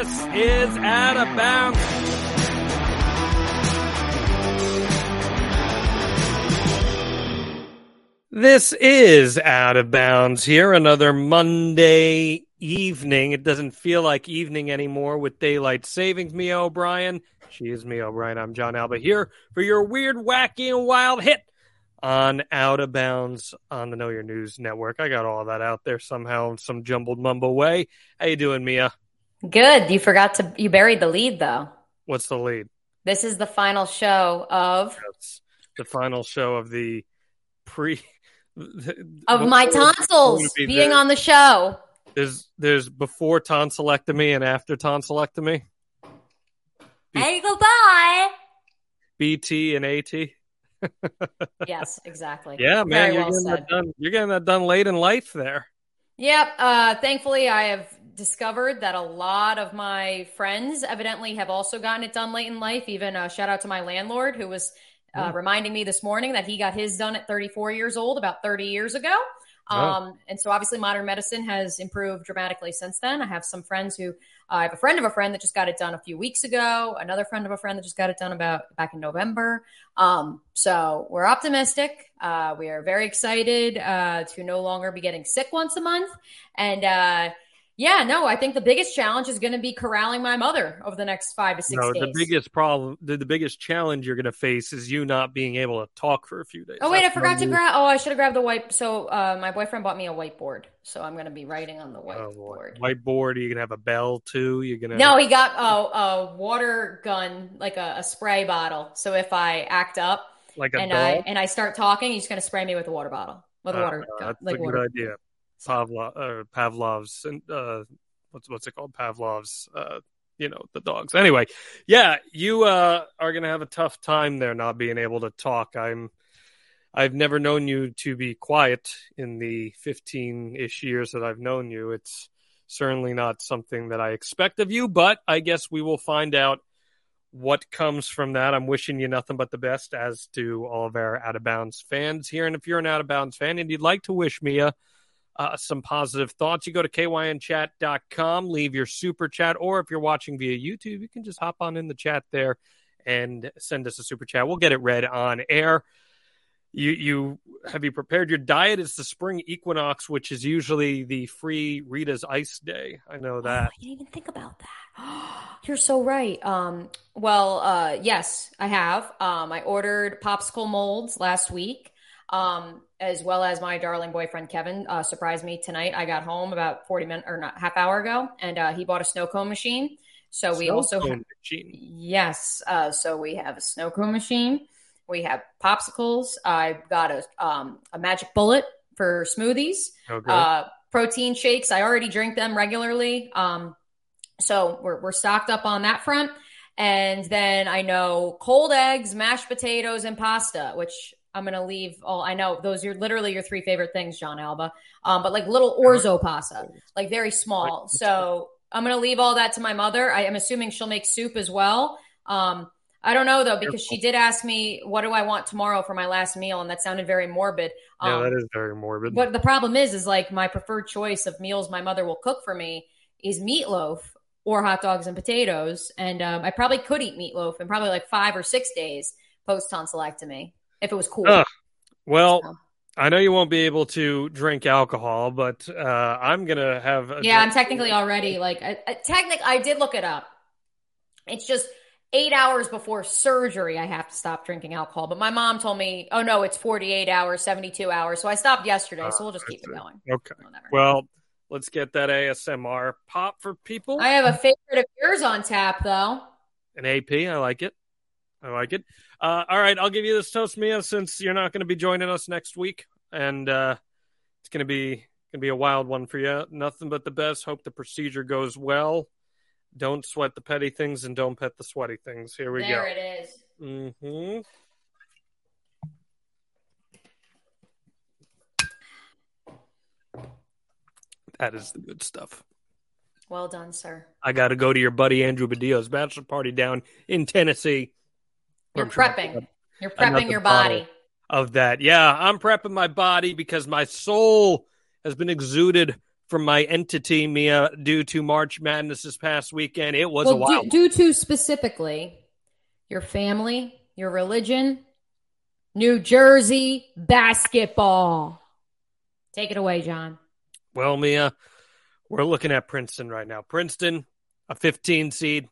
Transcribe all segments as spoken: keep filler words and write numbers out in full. This is Out of Bounds. This is Out of Bounds here, another Monday evening. It doesn't feel like evening anymore with daylight savings. Mia O'Brien. She is Mia O'Brien. I'm John Alba here for your weird, wacky, and wild hit on Out of Bounds on the Know Your News Network. I got all that out there somehow in some jumbled mumble way. How you doing, Mia? Good. You forgot to, you buried the lead, though. What's the lead? This is the final show of... That's the final show of the pre... Of my tonsils be being there. On the show. There's there's before tonsillectomy and after tonsillectomy. B- hey, goodbye. B T and A T. Yes, exactly. Yeah, man, you're, well getting that done, you're getting that done late in life there. Yep. Uh, thankfully, I have discovered that a lot of my friends evidently have also gotten it done late in life. Even a uh, shout out to my landlord who was uh, mm. reminding me this morning that he got his done at thirty-four years old about thirty years ago. Um, oh. And so obviously modern medicine has improved dramatically since then. I have some friends who, uh, I have a friend of a friend that just got it done a few weeks ago. Another friend of a friend that just got it done about back in November. Um, so we're optimistic. Uh, we are very excited, uh, to no longer be getting sick once a month. And, uh, yeah, no, I think the biggest challenge is going to be corralling my mother over the next five to six no, days. The biggest problem, the, the biggest challenge you're going to face is you not being able to talk for a few days. Oh, wait, That's I forgot to grab. Oh, I should have grabbed the white. So uh, my boyfriend bought me a whiteboard. So I'm going to be writing on the whiteboard. Oh, whiteboard. Are you going to have a bell, too? You're going to. No, he got a, a water gun, like a, a spray bottle. So if I act up like a and, I, and I start talking, he's going to spray me with a water bottle. With a uh, water uh, gun. That's like a water. Good idea. Pavlov, uh, Pavlov's, and uh, what's what's it called? Pavlov's, uh, you know, the dogs. Anyway, yeah, you uh, are going to have a tough time there, not being able to talk. I'm, I've never known you to be quiet in the fifteen-ish years that I've known you. It's certainly not something that I expect of you, but I guess we will find out what comes from that. I'm wishing you nothing but the best, as do all of our Out of Bounds fans here. And if you're an Out of Bounds fan and you'd like to wish Mia Uh, some positive thoughts, you go to K Y N chat dot com, leave your super chat, or if you're watching via YouTube, you can just hop on in the chat there and send us a super chat. We'll get it read on air. You, you have you prepared your diet? It's the spring equinox, which is usually the free Rita's Ice Day. I know that. Oh, I didn't even think about that. You're so right. Um, well, uh, yes, I have. Um, I ordered popsicle molds last week. Um, as well as my darling boyfriend, Kevin, uh, surprised me tonight. I got home about forty minutes or not half hour ago, and, uh, he bought a snow cone machine. So snow we also, cone have, machine. yes. Uh, so we have a snow cone machine. We have popsicles. I got a, um, a magic bullet for smoothies, okay. uh, protein shakes. I already drink them regularly. Um, so we're, we're stocked up on that front. And then I know cold eggs, mashed potatoes, and pasta, which I'm going to leave all, I know those are literally your three favorite things, John Alba, um, but like little orzo pasta, like very small. So I'm going to leave all that to my mother. I am assuming she'll make soup as well. Um, I don't know though, because she did ask me, what do I want tomorrow for my last meal? And that sounded very morbid. Um, yeah, that is very morbid. But the problem is, is like my preferred choice of meals my mother will cook for me is meatloaf or hot dogs and potatoes. And um, I probably could eat meatloaf in probably like five or six days post tonsillectomy. If it was cool. Uh, well, so. I know you won't be able to drink alcohol, but uh, I'm going to have. A yeah, drink. I'm technically already like a, a technic. I did look it up. It's just eight hours before surgery. I have to stop drinking alcohol. But my mom told me, oh, no, it's forty-eight hours, seventy-two hours. So I stopped yesterday. Uh, so we'll just keep it going. Okay. Whatever. Well, let's get that A S M R pop for people. I have a favorite of yours on tap, though. An A P. I like it. I like it. Uh, all right, I'll give you this toast, Mia, since you're not going to be joining us next week, and uh, it's going to be going to be a wild one for you. Nothing but the best. Hope the procedure goes well. Don't sweat the petty things, and don't pet the sweaty things. Here we there go. There it is. Mm-hmm. That is the good stuff. Well done, sir. I got to go to your buddy Andrew Badillo's bachelor party down in Tennessee. You're prepping. You're prepping your body. Of that. Yeah, I'm prepping my body because my soul has been exuded from my entity, Mia, due to March Madness this past weekend. It was well, a while. Due, due to specifically your family, your religion, New Jersey basketball. Take it away, John. Well, Mia, we're looking at Princeton right now. Princeton, a fifteen seed.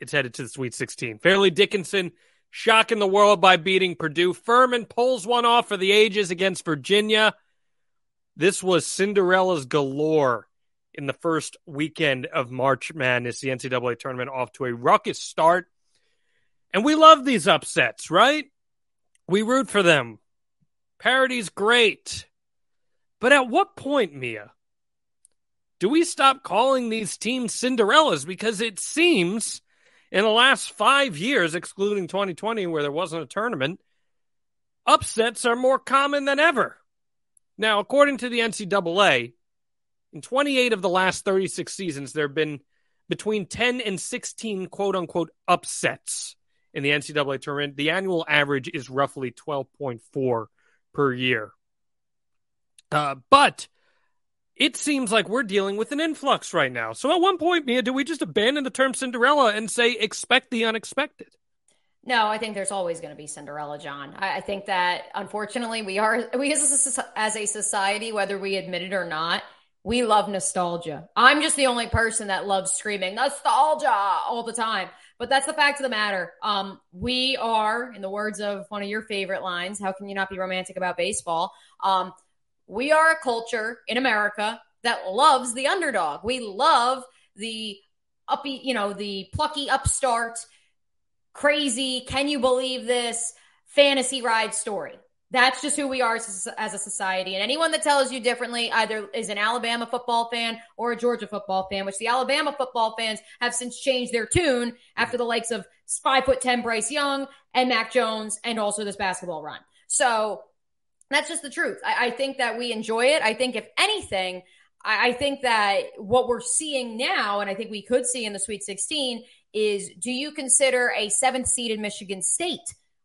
It's headed to the Sweet sixteen. Fairleigh Dickinson shocking the world by beating Purdue. Furman pulls one off for the ages against Virginia. This was Cinderella's galore in the first weekend of March Madness, the N C double A tournament, off to a ruckus start. And we love these upsets, right? We root for them. Parody's great. But at what point, Mia, do we stop calling these teams Cinderellas? Because it seems in the last five years, excluding twenty twenty, where there wasn't a tournament, upsets are more common than ever. Now, according to the N C double A, in twenty-eight of the last thirty-six seasons, there have been between ten and sixteen quote-unquote upsets in the N C double A tournament. The annual average is roughly twelve point four per year. Uh, but it seems like we're dealing with an influx right now. So at one point, Mia, do we just abandon the term Cinderella and say expect the unexpected? No, I think there's always going to be Cinderella, John. I, I think that, unfortunately, we are, we as a, as a society, whether we admit it or not, we love nostalgia. I'm just the only person that loves screaming nostalgia all the time. But that's the fact of the matter. Um, we are, in the words of one of your favorite lines, how can you not be romantic about baseball? Um, we are a culture in America that loves the underdog. We love the uppy, you know, the plucky upstart, crazy, can you believe this fantasy ride story? That's just who we are as a society. And anyone that tells you differently either is an Alabama football fan or a Georgia football fan, which the Alabama football fans have since changed their tune after the likes of five foot ten Bryce Young and Mac Jones and also this basketball run. So that's just the truth. I, I think that we enjoy it. I think if anything, I, I think that what we're seeing now, and I think we could see in the Sweet sixteen, is do you consider a seventh seeded Michigan State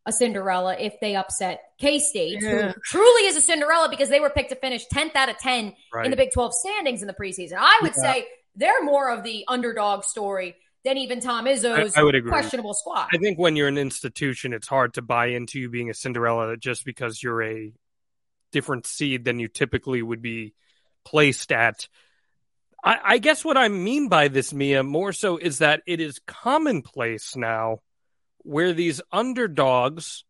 a Cinderella if they upset K-State, yeah. who truly is a Cinderella because they were picked to finish tenth out of ten right. in the Big twelve standings in the preseason? I would yeah. say they're more of the underdog story than even Tom Izzo's I, I would agree. questionable squad. I think when you're an institution, it's hard to buy into you being a Cinderella just because you're a different seed than you typically would be placed at. I, I guess what I mean by this, Mia, more so is that it is commonplace now where these underdogs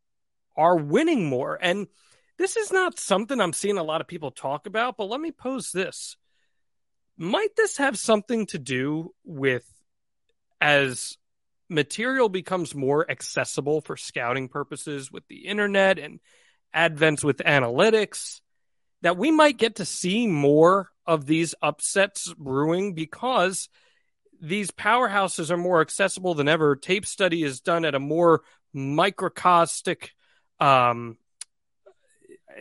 are winning more. And this is not something I'm seeing a lot of people talk about, but let me pose this. Might this have something to do with, as material becomes more accessible for scouting purposes with the internet and advents with analytics, that we might get to see more of these upsets brewing because these powerhouses are more accessible than ever. Tape study is done at a more microcostic, um,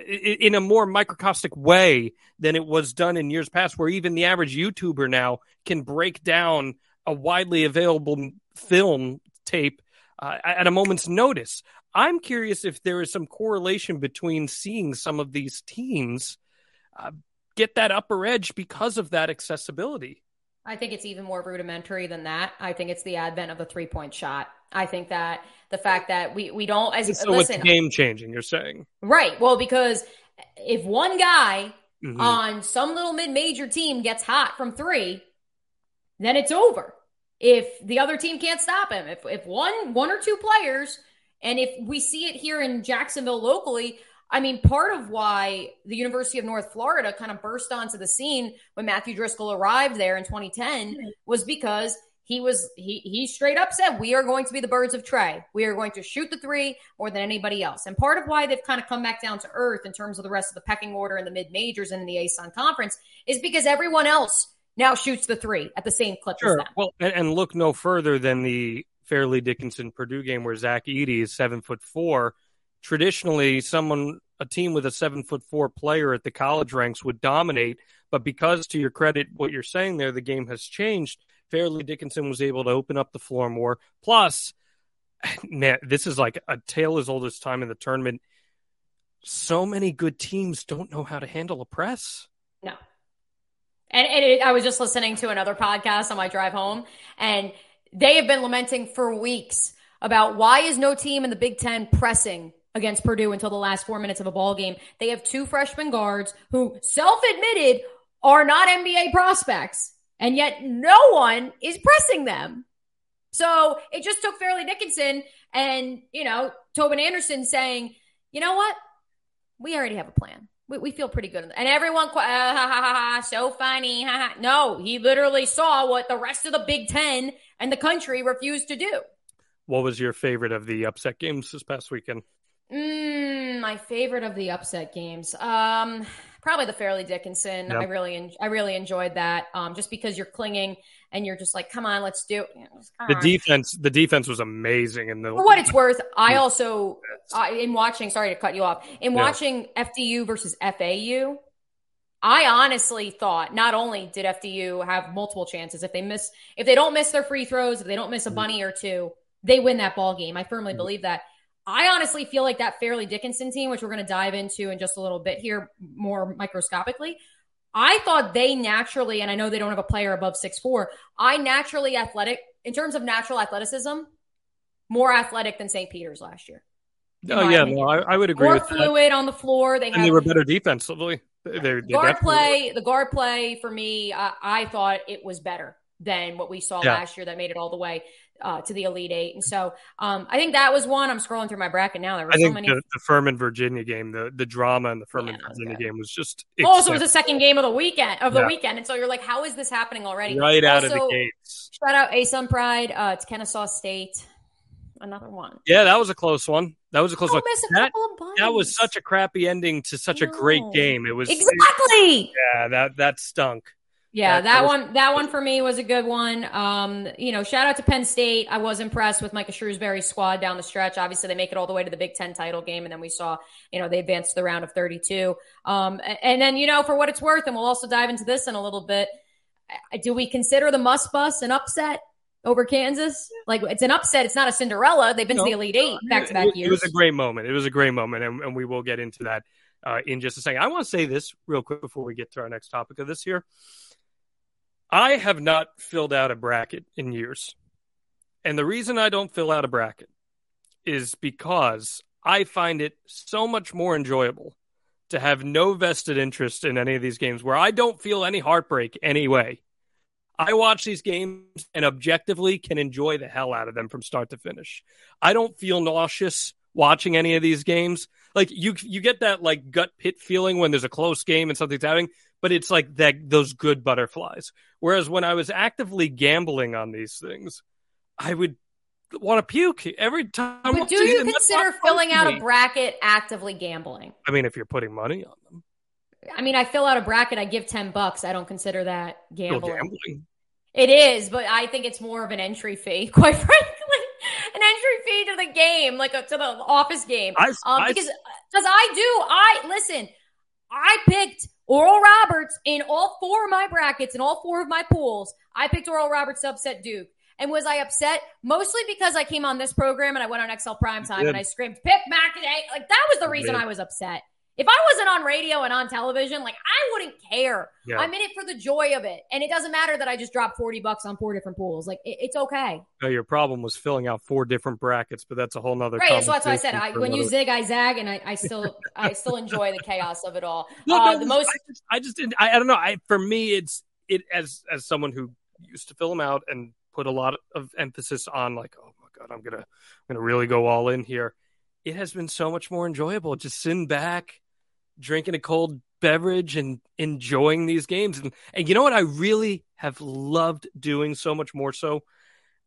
in a more microcostic way than it was done in years past, where even the average YouTuber now can break down a widely available film tape uh, at a moment's notice. I'm curious if there is some correlation between seeing some of these teams uh, get that upper edge because of that accessibility. I think it's even more rudimentary than that. I think it's the advent of the three-point shot. I think that the fact that we, we don't... as So listen, it's game-changing, you're saying? Right. Well, because if one guy mm-hmm. on some little mid-major team gets hot from three, then it's over. If the other team can't stop him, if if one one or two players, and if we see it here in Jacksonville locally... I mean, part of why the University of North Florida kind of burst onto the scene when Matthew Driscoll arrived there in twenty ten was because he was he he straight up said, we are going to be the birds of prey. We are going to shoot the three more than anybody else. And part of why they've kind of come back down to earth in terms of the rest of the pecking order and the mid-majors and in the ASUN conference is because everyone else now shoots the three at the same clip sure. as them. Well, and, and look no further than the Fairleigh Dickinson Purdue game where Zach Edey is seven foot four. Traditionally, someone, a team with a seven foot four player at the college ranks would dominate. But because, to your credit, what you're saying there, the game has changed, Fairleigh Dickinson was able to open up the floor more. Plus, man, this is like a tale as old as time in the tournament. So many good teams don't know how to handle a press. No. And, and it, I was just listening to another podcast on my drive home, and they have been lamenting for weeks about why is no team in the Big Ten pressing against Purdue until the last four minutes of a ball game. They have two freshman guards who self-admitted are not N B A prospects, and yet no one is pressing them. So it just took Fairleigh Dickinson and, you know, Tobin Anderson saying, you know what? We already have a plan. We, we feel pretty good. And everyone, uh, ha, ha, ha, ha, so funny. Ha, ha. No, he literally saw what the rest of the Big Ten and the country refused to do. What was your favorite of the upset games this past weekend? Mm, my favorite of the upset games. Um, probably the Fairleigh Dickinson. Yep. I really, en- I really enjoyed that. Um, just because you're clinging and you're just like, come on, let's do it. The on. defense, the defense was amazing. And the- for what it's worth, I also, uh, in watching, sorry to cut you off, in yeah. watching F D U versus F A U, I honestly thought not only did F D U have multiple chances, if they miss, if they don't miss their free throws, if they don't miss a bunny or two, they win that ball game. I firmly mm-hmm. believe that. I honestly feel like that Fairleigh Dickinson team, which we're going to dive into in just a little bit here more microscopically, I thought they naturally, and I know they don't have a player above six foot four, I naturally athletic, in terms of natural athleticism, more athletic than Saint Peter's last year. Oh, yeah, no, I, I would agree more with that. More fluid on the floor. They and have, they were better defensively. They, they, they guard play, the guard play, for me, uh, I thought it was better than what we saw yeah. last year that made it all the way uh, to the Elite Eight. And so um, I think that was one. I'm scrolling through my bracket now. There were I so think many. The, the Furman-Virginia game, the, the drama in the Furman-Virginia yeah, game was just exceptional. Also, it was the second game of the weekend. Of the yeah. weekend. And so you're like, how is this happening already? Right also, out of the gates. Shout out A S U N Pride uh, to Kennesaw State. Another one. Yeah, that was a close one. That was a close I'll one. Miss a that, that was such a crappy ending to such no. a great game. It was exactly. It, yeah, that that stunk. Yeah, that one that one for me was a good one. Um, you know, shout out to Penn State. I was impressed with Micah Shrewsbury's squad down the stretch. Obviously, they make it all the way to the Big Ten title game, and then we saw, you know, they advanced to the round of thirty-two. Um, and then, you know, for what it's worth, and we'll also dive into this in a little bit, do we consider the Must Bus an upset over Kansas? Like, it's an upset. It's not a Cinderella. They've been no, to the Elite Eight back-to-back years. It was a great moment. It was a great moment, and, and we will get into that uh, in just a second. I want to say this real quick before we get to our next topic of this here. I have not filled out a bracket in years. And the reason I don't fill out a bracket is because I find it so much more enjoyable to have no vested interest in any of these games where I don't feel any heartbreak anyway. I watch these games and objectively can enjoy the hell out of them from start to finish. I don't feel nauseous watching any of these games. Like you you get that like gut pit feeling when there's a close game and something's happening, but it's like that those good butterflies. Whereas when I was actively gambling on these things, I would want to puke every time. But do you consider filling out a bracket actively gambling? I mean, if you're putting money on them. I mean, I fill out a bracket, I give ten bucks. I don't consider that gambling. gambling. It is, but I think it's more of an entry fee, quite frankly. An entry fee to the game, like a, to the office game. I, um, I, because because I do, I, listen, I picked Oral Roberts in all four of my brackets, in all four of my pools. I picked Oral Roberts to upset Duke. And was I upset? Mostly because I came on this program and I went on X L Primetime and I screamed, pick McAday. Like, that was the reason I was upset. If I wasn't on radio and on television, like, I wouldn't care. Yeah. I'm in it for the joy of it. And it doesn't matter that I just dropped forty bucks on four different pools. Like, it, it's okay. No, your problem was filling out four different brackets, but that's a whole nother right, so that's why I said. I, when you it. zig, I zag, and I, I still I still enjoy the chaos of it all. No, uh, no, the most- I just, I, just didn't, I, I don't know. I For me, it's it as as someone who used to fill them out and put a lot of emphasis on, like, oh, my God, I'm going to I'm gonna really go all in here. It has been so much more enjoyable just sitting back, drinking a cold beverage and enjoying these games. And, and you know what I really have loved doing so much more so?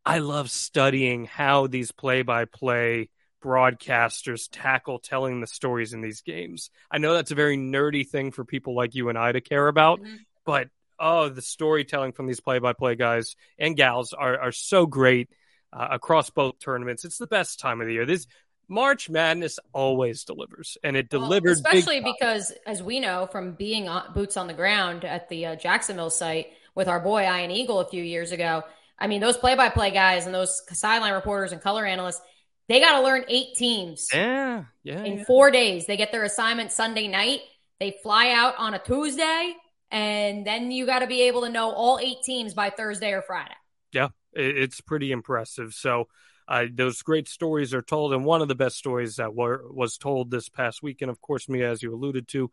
I love studying how these play-by-play broadcasters tackle telling the stories in these games. I know that's a very nerdy thing for people like you and I to care about, mm-hmm. but oh, the storytelling from these play-by-play guys and gals are, are so great uh, across both tournaments. It's the best time of the year. This March Madness always delivers, and it delivered well, especially because, as we know from being on, boots on the ground at the uh, Jacksonville site with our boy Ian Eagle a few years ago, I mean, those play-by-play guys and those sideline reporters and color analysts, they got to learn eight teams yeah, yeah, in yeah. four days. They get their assignment Sunday night. They fly out on a Tuesday, And then you got to be able to know all eight teams by Thursday or Friday. Yeah, it's pretty impressive. So uh, those great stories are told. And one of the best stories that were, was told this past weekend, of course, Mia, as you alluded to,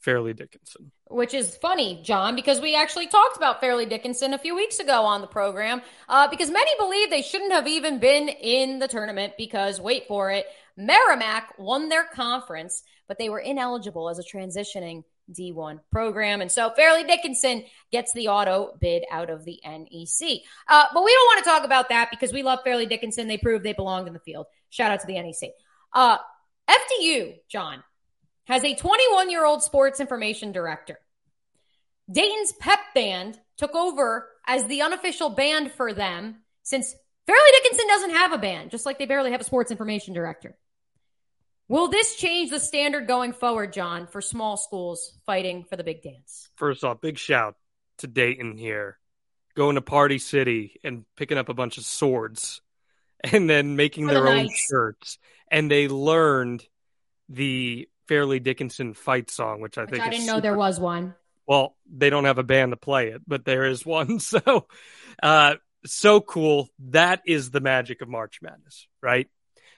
Fairleigh Dickinson. Which is funny, John, because we actually talked about Fairleigh Dickinson a few weeks ago on the program, uh, because many believe they shouldn't have even been in the tournament because, wait for it, Merrimack won their conference, but they were ineligible as a transitioning D one program. And so Fairleigh Dickinson gets the auto bid out of the N E C. Uh, but we don't want to talk about that because we love Fairleigh Dickinson. They proved they belonged in the field. Shout out to the N E C. Uh, F D U, John, has a twenty-one-year-old sports information director. Dayton's pep band took over as the unofficial band for them since Fairleigh Dickinson doesn't have a band, just like they barely have a sports information director. Will this change the standard going forward, John, for small schools fighting for the big dance? First off, big shout to Dayton here, going to Party City and picking up a bunch of swords and then making their own shirts. And they learned the Fairleigh Dickinson fight song, which I think I didn't know there was one. Well, they don't have a band to play it, but there is one. So, uh, so cool. That is the magic of March Madness, right?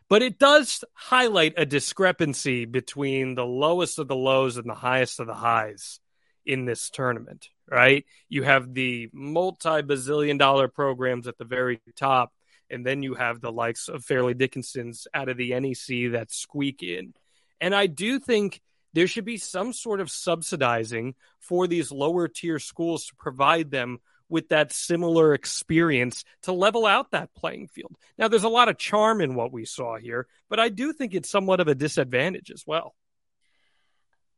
But it does highlight a discrepancy between the lowest of the lows and the highest of the highs in this tournament, right? You have the multi-bazillion dollar programs at the very top, and then you have the likes of Fairleigh Dickinson's out of the N E C that squeak in. And I do think there should be some sort of subsidizing for these lower tier schools to provide them with that similar experience to level out that playing field. Now, there's a lot of charm in what we saw here, but I do think it's somewhat of a disadvantage as well.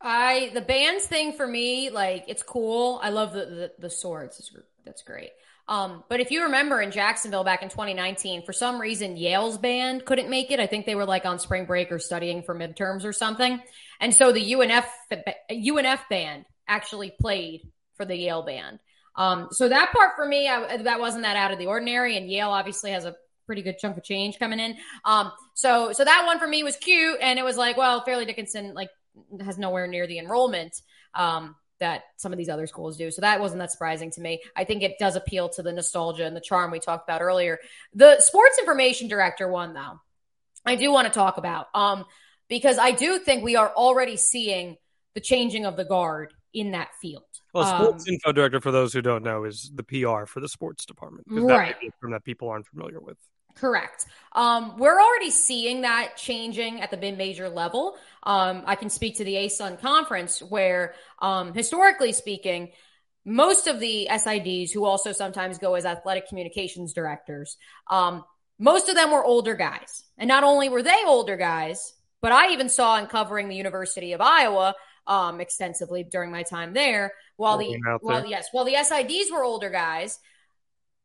I the bands thing for me, like, it's cool. I love the the, the swords. It's, that's great. Um, but if you remember in Jacksonville back in twenty nineteen, for some reason, Yale's band couldn't make it. I think they were like on spring break or studying for midterms or something. And so the U N F, U N F band actually played for the Yale band. Um, so that part for me, I, that wasn't that out of the ordinary. And Yale obviously has a pretty good chunk of change coming in. Um, so, so that one for me was cute. And it was like, well, Fairleigh Dickinson, like, has nowhere near the enrollment, um, that some of these other schools do. So that wasn't that surprising to me. I think it does appeal to the nostalgia and the charm we talked about earlier. The sports information director one, though, I do want to talk about, um, because I do think we are already seeing the changing of the guard in that field. Well, sports um, info director, for those who don't know, is the P R for the sports department. Right. That's a term that people aren't familiar with. Correct. Um, we're already seeing that changing at the mid-major level. Um, I can speak to the A S U N conference where, um, historically speaking, most of the S I Ds, who also sometimes go as athletic communications directors, um, most of them were older guys. And not only were they older guys, but I even saw in covering the University of Iowa um extensively during my time there, while the well yes while the S I Ds were older guys,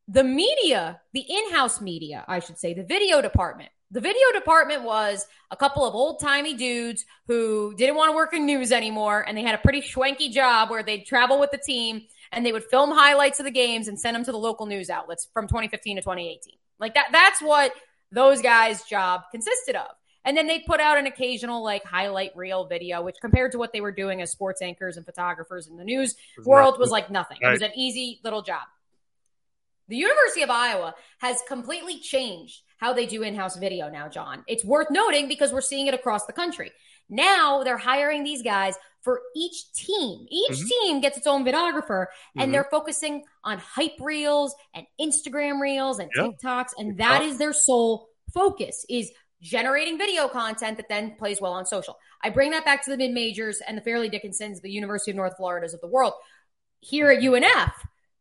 the media, the in-house media, I should say, the video department the video department was a couple of old-timey dudes who didn't want to work in news anymore, and they had a pretty schwanky job where they'd travel with the team and they would film highlights of the games and send them to the local news outlets from twenty fifteen to twenty eighteen. Like, that that's what those guys' job consisted of. And then they put out an occasional, like, highlight reel video, which compared to what they were doing as sports anchors and photographers in the news was world nothing. was like nothing. Right. It was an easy little job. The University of Iowa has completely changed how they do in-house video now, John. It's worth noting because we're seeing it across the country. Now they're hiring these guys for each team. Each mm-hmm. team gets its own videographer, and mm-hmm. they're focusing on hype reels and Instagram reels and yeah. TikToks, and that yeah. is their sole focus, is generating video content that then plays well on social. I bring that back to the mid-majors and the Fairleigh Dickinsons, the University of North Floridas of the world. Here at U N F,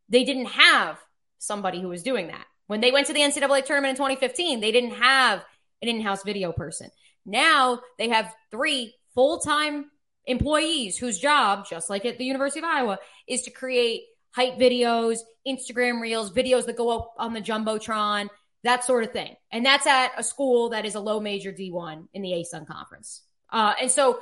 they didn't have somebody who was doing that. When they went to the N C double A tournament in twenty fifteen, they didn't have an in-house video person. Now they have three full-time employees whose job, just like at the University of Iowa, is to create hype videos, Instagram reels, videos that go up on the Jumbotron, that sort of thing. And that's at a school that is a low major D one in the A S U N conference. Uh, and so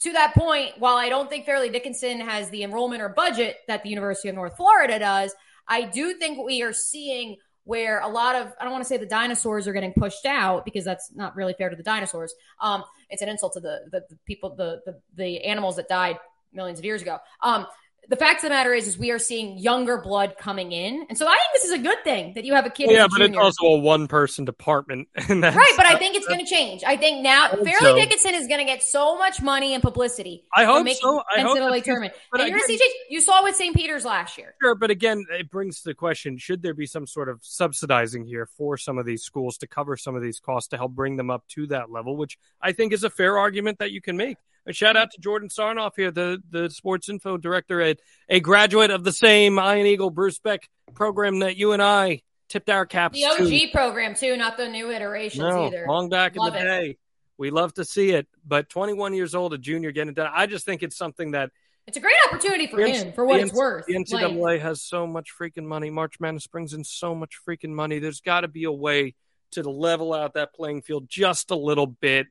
to that point, while I don't think Fairleigh Dickinson has the enrollment or budget that the University of North Florida does, I do think we are seeing where a lot of, I don't want to say the dinosaurs are getting pushed out because that's not really fair to the dinosaurs. Um, it's an insult to the, the, the people, the, the, the animals that died millions of years ago. Um, the fact of the matter is, is we are seeing younger blood coming in. And so I think this is a good thing that you have a kid. Yeah, but it's also a one person department. And that's, right. But I think it's going to change. I think now I Fairleigh so. Dickinson is going to get so much money and publicity. I hope so. I hope N C double A tournament. But and you're going to see, you saw with Saint Peter's last year. Sure. But again, it brings to the question, should there be some sort of subsidizing here for some of these schools to cover some of these costs to help bring them up to that level, which I think is a fair argument that you can make. A shout out to Jordan Sarnoff here, the, the sports info director, at a graduate of the same Iron Eagle Bruce Beck program that you and I tipped our caps to. The O G to. program too, not the new iterations no, either. Long back love in the it. day. We love to see it. But twenty-one years old, a junior getting it done. I just think it's something that it's a great opportunity for him, for what it's worth. The N C double A like, has so much freaking money. March Madness brings in so much freaking money. There's got to be a way to level out that playing field just a little bit.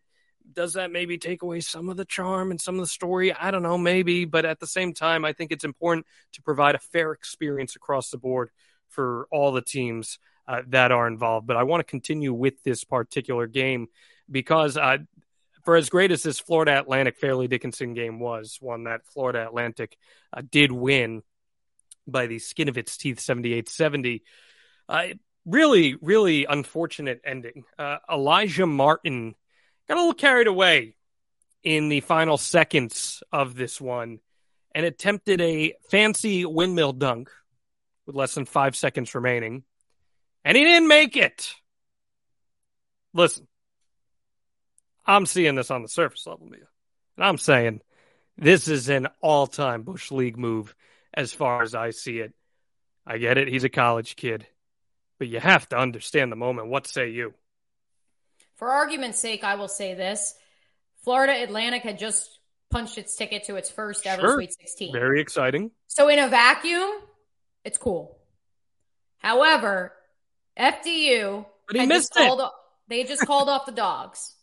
Does that maybe take away some of the charm and some of the story? I don't know, maybe. But at the same time, I think it's important to provide a fair experience across the board for all the teams uh, that are involved. But I want to continue with this particular game because uh, for as great as this Florida Atlantic Fairleigh Dickinson game was, one that Florida Atlantic uh, did win by the skin of its teeth, seventy-eight seventy. Uh, really, really unfortunate ending. Uh, Elijah Martin got a little carried away in the final seconds of this one and attempted a fancy windmill dunk with less than five seconds remaining. And he didn't make it. Listen, I'm seeing this on the surface level, Mia. And I'm saying this is an all-time Bush League move as far as I see it. I get it. He's a college kid. But you have to understand the moment. What say you? For argument's sake, I will say this. Florida Atlantic had just punched its ticket to its first ever sure. Sweet sixteen. Very exciting. So in a vacuum, it's cool. However, F D U, but he missed it. Off, they just called off the dogs.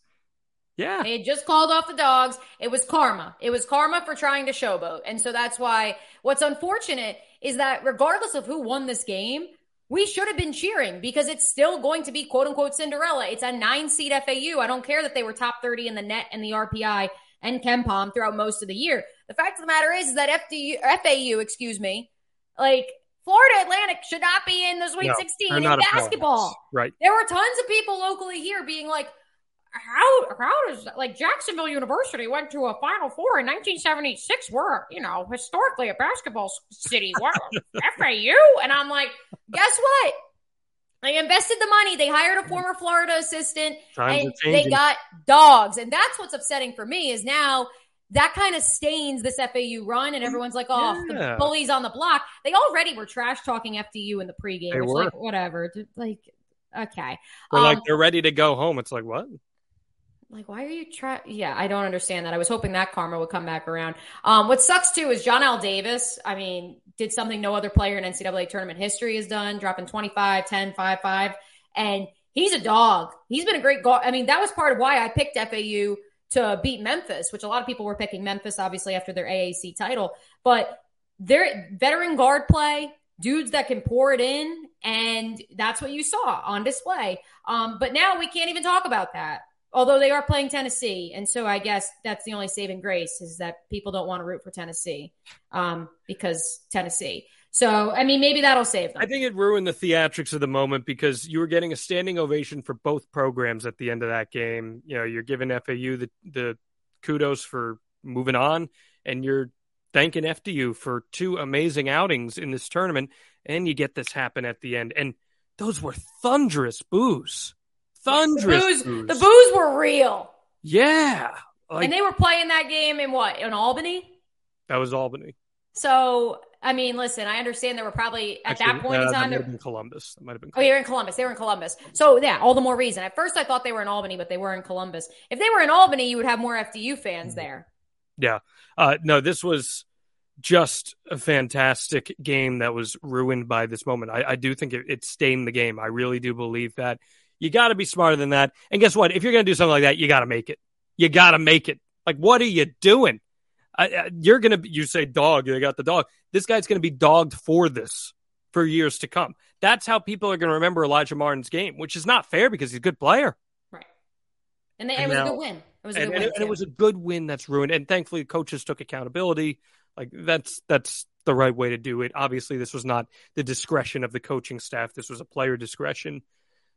Yeah. They had just called off the dogs. It was karma. It was karma for trying to showboat. And so that's why what's unfortunate is that regardless of who won this game, we should have been cheering because it's still going to be quote-unquote Cinderella. It's a nine-seed F A U. I don't care that they were top thirty in the net and the R P I and KenPom throughout most of the year. The fact of the matter is, is that F D U, F A U, excuse me, like Florida Atlantic should not be in the Sweet no, sixteen in basketball. Right. There were tons of people locally here being like, how how does like Jacksonville University went to a Final Four in nineteen seventy-six? We're, you know, historically a basketball city. We're F A U, and I'm like, guess what? They invested the money. They hired a former Florida assistant, Times and they got dogs. And that's what's upsetting for me is now that kind of stains this F A U run, and everyone's like, oh, yeah. The bullies on the block. They already were trash talking F D U in the pregame. They it's were. like whatever, like okay, we're um, like they're ready to go home. It's like what? Like, why are you trying? Yeah, I don't understand that. I was hoping that karma would come back around. Um, what sucks, too, is John L. Davis. I mean, did something no other player in N C double A tournament history has done, dropping twenty-five, ten, five, five. And he's a dog. He's been a great guard. I mean, that was part of why I picked F A U to beat Memphis, which a lot of people were picking Memphis, obviously, after their A A C title. But their veteran guard play, dudes that can pour it in, and that's what you saw on display. Um, but now we can't even talk about that. Although they are playing Tennessee, and so I guess that's the only saving grace is that people don't want to root for Tennessee um, because Tennessee. So, I mean, maybe that'll save them. I think it ruined the theatrics of the moment because you were getting a standing ovation for both programs at the end of that game. You know, you're giving F A U the, the kudos for moving on, and you're thanking F D U for two amazing outings in this tournament, and you get this happen at the end. And those were thunderous boos. Thunderous the boos, boos. The boos were real. Yeah. Like, and they were playing that game in what? In Albany? That was Albany. So, I mean, listen, I understand there were probably, at Actually, that point uh, in time. They were in Columbus. That might have been Columbus. Oh, you're in Columbus. They were in Columbus. So, yeah, all the more reason. At first, I thought they were in Albany, but they were in Columbus. If they were in Albany, you would have more F D U fans mm-hmm. there. Yeah. Uh, no, this was just a fantastic game that was ruined by this moment. I, I do think it, it stained the game. I really do believe that. You got to be smarter than that. And guess what? If you're going to do something like that, you got to make it. You got to make it. Like, what are you doing? I, I, you're going to, you say dog, they got the dog. This guy's going to be dogged for this for years to come. That's how people are going to remember Elijah Martin's game, which is not fair because he's a good player. Right. And, they, and it was now, a good win. It was a good and, win. And it, and it was a good win that's ruined. And thankfully, coaches took accountability. Like, that's, that's the right way to do it. Obviously, this was not the discretion of the coaching staff. This was a player discretion.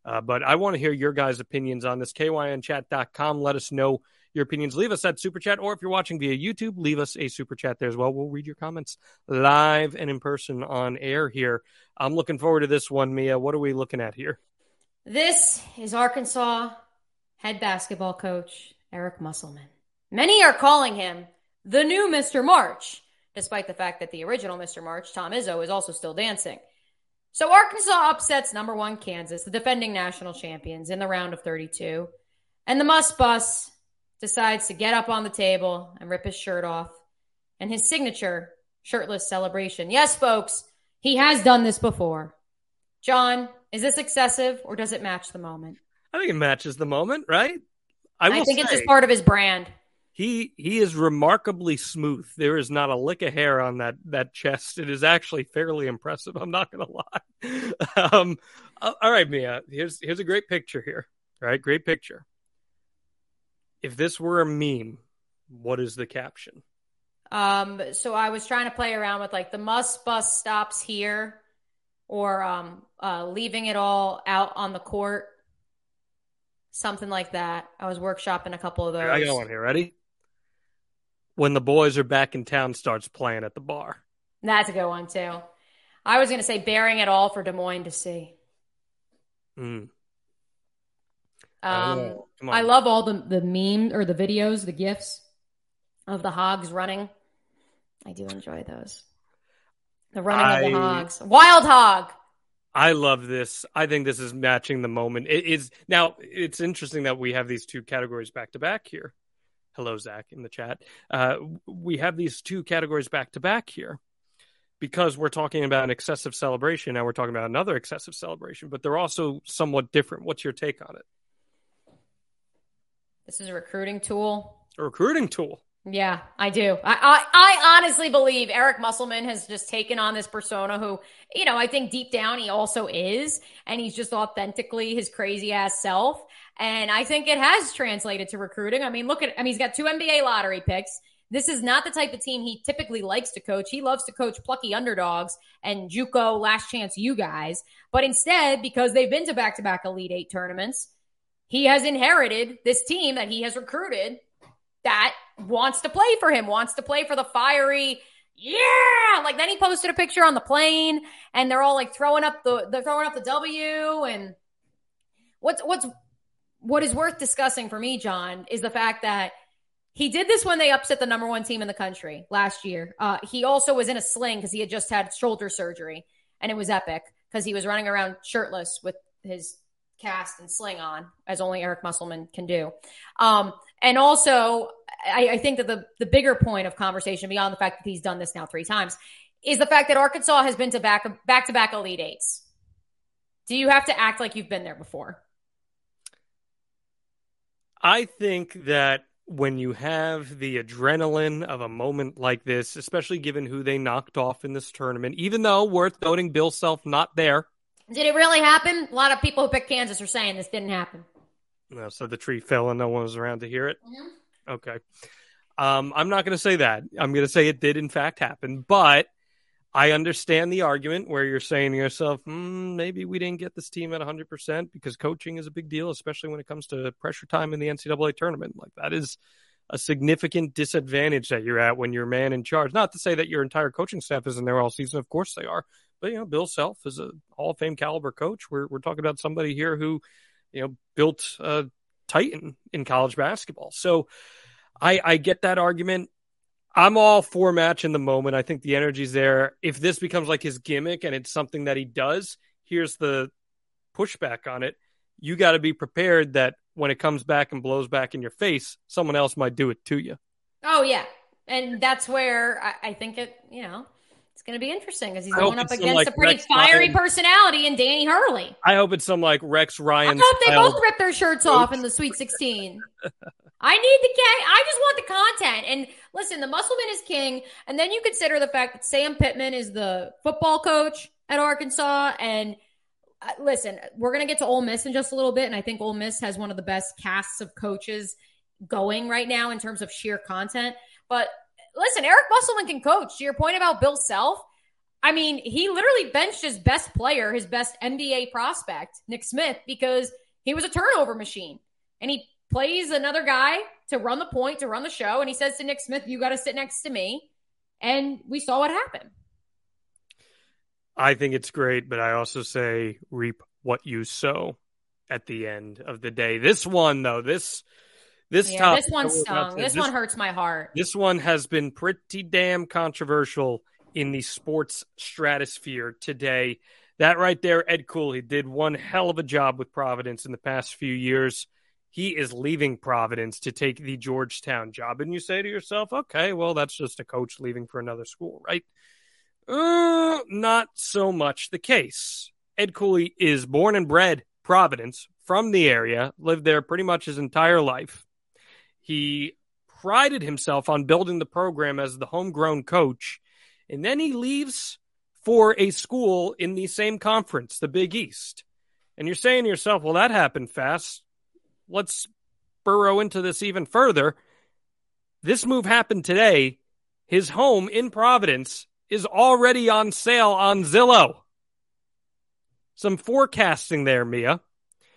Uh, but I want to hear your guys' opinions on this. K Y N chat dot com. Let us know your opinions. Leave us that super chat, or if you're watching via YouTube, leave us a super chat there as well. We'll read your comments live and in person on air here. I'm looking forward to this one, Mia. What are we looking at here? This is Arkansas head basketball coach Eric Musselman. Many are calling him the new Mister March, despite the fact that the original Mister March, Tom Izzo, is also still dancing. So Arkansas upsets number one Kansas, the defending national champions, in the round of thirty-two. And the Muss Bus decides to get up on the table and rip his shirt off and his signature shirtless celebration. Yes, folks, he has done this before. John, is this excessive or does it match the moment? I think it matches the moment, right? I, will I think say, it's just part of his brand. He he is remarkably smooth. There is not a lick of hair on that that chest. It is actually fairly impressive. I'm not going to lie. um, all right, Mia. Here's here's a great picture here. Right, great picture. If this were a meme, what is the caption? Um, so I was trying to play around with like the Muss Bus stops here, or um, uh, leaving it all out on the court. Something like that. I was workshopping a couple of those. Here, I got one here. Ready? When the boys are back in town starts playing at the bar. That's a good one, too. I was going to say bearing it all for Des Moines to see. Mm. Um, I love all the, the meme or the videos, the GIFs of the hogs running. I do enjoy those. The running I... of the hogs. Wild hog. I love this. I think this is matching the moment. It is now. It's interesting that we have these two categories back to back here. Hello, Zach, in the chat. Uh, we have these two categories back to back here because we're talking about an excessive celebration. Now we're talking about another excessive celebration, but they're also somewhat different. What's your take on it? This is a recruiting tool. A recruiting tool. Yeah, I do. I, I I honestly believe Eric Musselman has just taken on this persona who, you know, I think deep down he also is, and he's just authentically his crazy ass self. And I think it has translated to recruiting. I mean, look at, I mean, he's got two N B A lottery picks. This is not the type of team he typically likes to coach. He loves to coach plucky underdogs and JUCO last chance you guys. But instead, because they've been to back-to-back Elite Eight tournaments, he has inherited this team that he has recruited that wants to play for him, wants to play for the fiery, yeah! Like, then he posted a picture on the plane, and they're all, like, throwing up the they're throwing up the W, and what's what's what is worth discussing for me, John, is the fact that he did this when they upset the number one team in the country last year. Uh, he also was in a sling because he had just had shoulder surgery, and it was epic because he was running around shirtless with his cast and sling on, as only Eric Musselman can do. Um, and also, I, I think that the, the bigger point of conversation, beyond the fact that he's done this now three times, is the fact that Arkansas has been to back, back-to-back Elite Eights. Do you have to act like you've been there before? I think that when you have the adrenaline of a moment like this, especially given who they knocked off in this tournament, even though, worth noting, Bill Self not there. Did it really happen? A lot of people who picked Kansas are saying this didn't happen. No, so the tree fell and no one was around to hear it? Mm-hmm. Okay. Um, I'm not going to say that. I'm going to say it did, in fact, happen. But I understand the argument where you're saying to yourself, mm, maybe we didn't get this team at one hundred percent because coaching is a big deal, especially when it comes to pressure time in the N C double A tournament. Like, that is a significant disadvantage that you're at when you're man in charge. Not to say that your entire coaching staff isn't there all season. Of course they are. But, you know, Bill Self is a Hall of Fame caliber coach. We're we're talking about somebody here who, you know, built a Titan in college basketball. So I, I get that argument. I'm all for match in the moment. I think the energy's there. If this becomes like his gimmick and it's something that he does, here's the pushback on it. You got to be prepared that when it comes back and blows back in your face, someone else might do it to you. Oh, yeah. And that's where I, I think it, you know, it's going to be interesting because he's going up against like a pretty Rex fiery Ryan. Personality in Danny Hurley. I hope it's some like Rex Ryan. I hope they both rip their shirts coach. Off in the Sweet sixteen. I need the king. I just want the content. And listen, the Musselman is king. And then you consider the fact that Sam Pittman is the football coach at Arkansas. And uh, listen, we're going to get to Ole Miss in just a little bit. And I think Ole Miss has one of the best casts of coaches going right now in terms of sheer content. But listen, Eric Musselman can coach. To your point about Bill Self, I mean, he literally benched his best player, his best N B A prospect, Nick Smith, because he was a turnover machine. And he plays another guy to run the point, to run the show. And he says to Nick Smith, you got to sit next to me. And we saw what happened. I think it's great, but I also say reap what you sow at the end of the day. This one, though, this this yeah, topic, this one stung. This, this one hurts my heart. This one has been pretty damn controversial in the sports stratosphere today. That right there, Ed Cooley did one hell of a job with Providence in the past few years. He is leaving Providence to take the Georgetown job. And you say to yourself, okay, well, that's just a coach leaving for another school, right? Uh, not so much the case. Ed Cooley is born and bred Providence, from the area, lived there pretty much his entire life. He prided himself on building the program as the homegrown coach. And then he leaves for a school in the same conference, the Big East. And you're saying to yourself, well, that happened fast. Let's burrow into this even further. This move happened today. His home in Providence is already on sale on Zillow. Some forecasting there, Mia.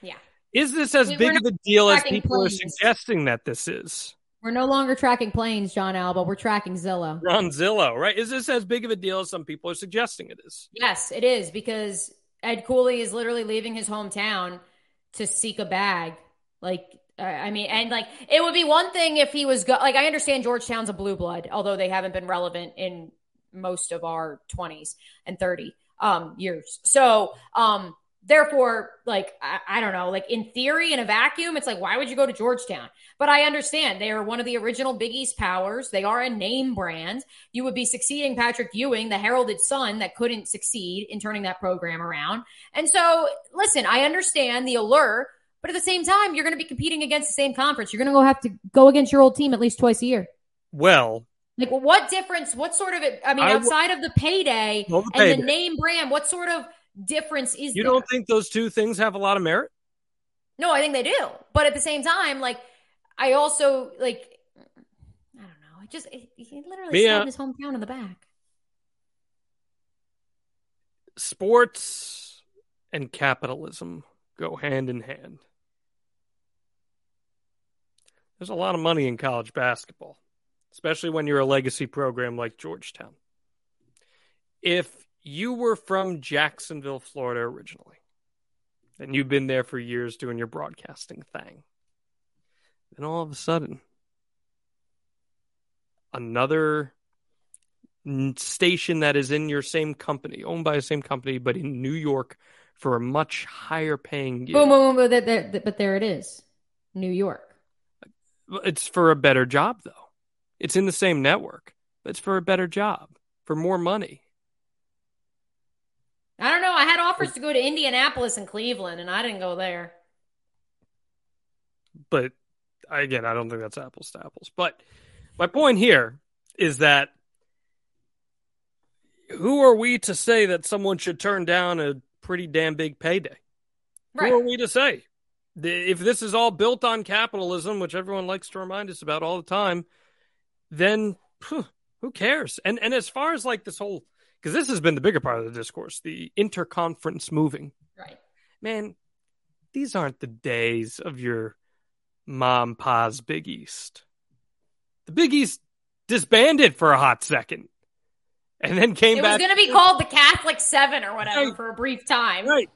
Yeah. Is this as we, big of a deal as people planes. are suggesting that this is? We're no longer tracking planes, John Alba. We're tracking Zillow. We're on Zillow, right? Is this as big of a deal as some people are suggesting it is? Yes, it is, because Ed Cooley is literally leaving his hometown to seek a bag. Like, uh, I mean, and like, it would be one thing if he was, go- like, I understand Georgetown's a blue blood, although they haven't been relevant in most of our twenties and thirty um, years. So, um, therefore, like, I, I don't know, like in theory, in a vacuum, it's like, why would you go to Georgetown? But I understand they are one of the original Big East powers. They are a name brand. You would be succeeding Patrick Ewing, the heralded son that couldn't succeed in turning that program around. And so, listen, I understand the allure, but at the same time, you're going to be competing against the same conference. You're going to go have to go against your old team at least twice a year. Well, like, well, what difference, what sort of, I mean, I, outside of the payday well, the and payday. the name brand, what sort of difference is you there? You don't think those two things have a lot of merit? No, I think they do. But at the same time, like, I also, like, I don't know. I just, it, he literally Mia, stabbed his hometown in the back. Sports and capitalism go hand in hand. There's a lot of money in college basketball, especially when you're a legacy program like Georgetown. If you were from Jacksonville, Florida originally, and you've been there for years doing your broadcasting thing, then all of a sudden, another station that is in your same company, owned by the same company, but in New York for a much higher paying gig. Boom, boom, boom, but there, but there it is. New York. It's for a better job, though. It's in the same network, but it's for a better job, for more money. I don't know. I had offers to go to Indianapolis and Cleveland, and I didn't go there. But, again, I don't think that's apples to apples. But my point here is that who are we to say that someone should turn down a pretty damn big payday? Right. Who are we to say? If this is all built on capitalism, which everyone likes to remind us about all the time, then phew, who cares? And and as far as like this whole, because this has been the bigger part of the discourse, the interconference moving. Right. Man, these aren't the days of your mom, pa's Big East. The Big East disbanded for a hot second and then came it back. It was going to be called the Catholic Seven or whatever right. for a brief time. Right.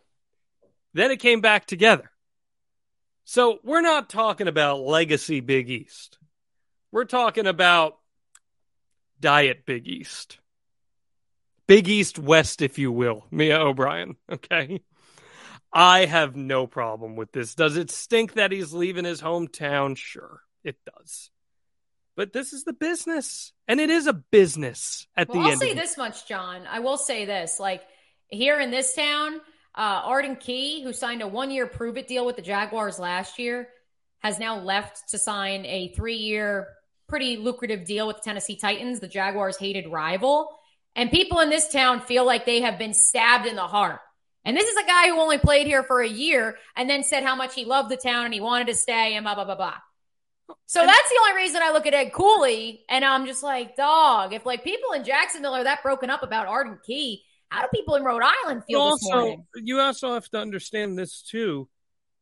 Then it came back together. So we're not talking about legacy Big East. We're talking about Diet Big East. Big East West, if you will. Mia O'Brien, okay? I have no problem with this. Does it stink that he's leaving his hometown? Sure, it does. But this is the business. And it is a business at well, the I'll end. I'll say this much, John. I will say this. Like, here in this town, uh, Arden Key, who signed a one-year prove-it deal with the Jaguars last year, has now left to sign a three-year pretty lucrative deal with the Tennessee Titans, the Jaguars' hated rival. And people in this town feel like they have been stabbed in the heart. And this is a guy who only played here for a year and then said how much he loved the town and he wanted to stay and blah, blah, blah, blah. So and that's the only reason I look at Ed Cooley, and I'm just like, dog, if like people in Jacksonville are that broken up about Arden Key, how do people in Rhode Island feel also, this morning? You also have to understand this too.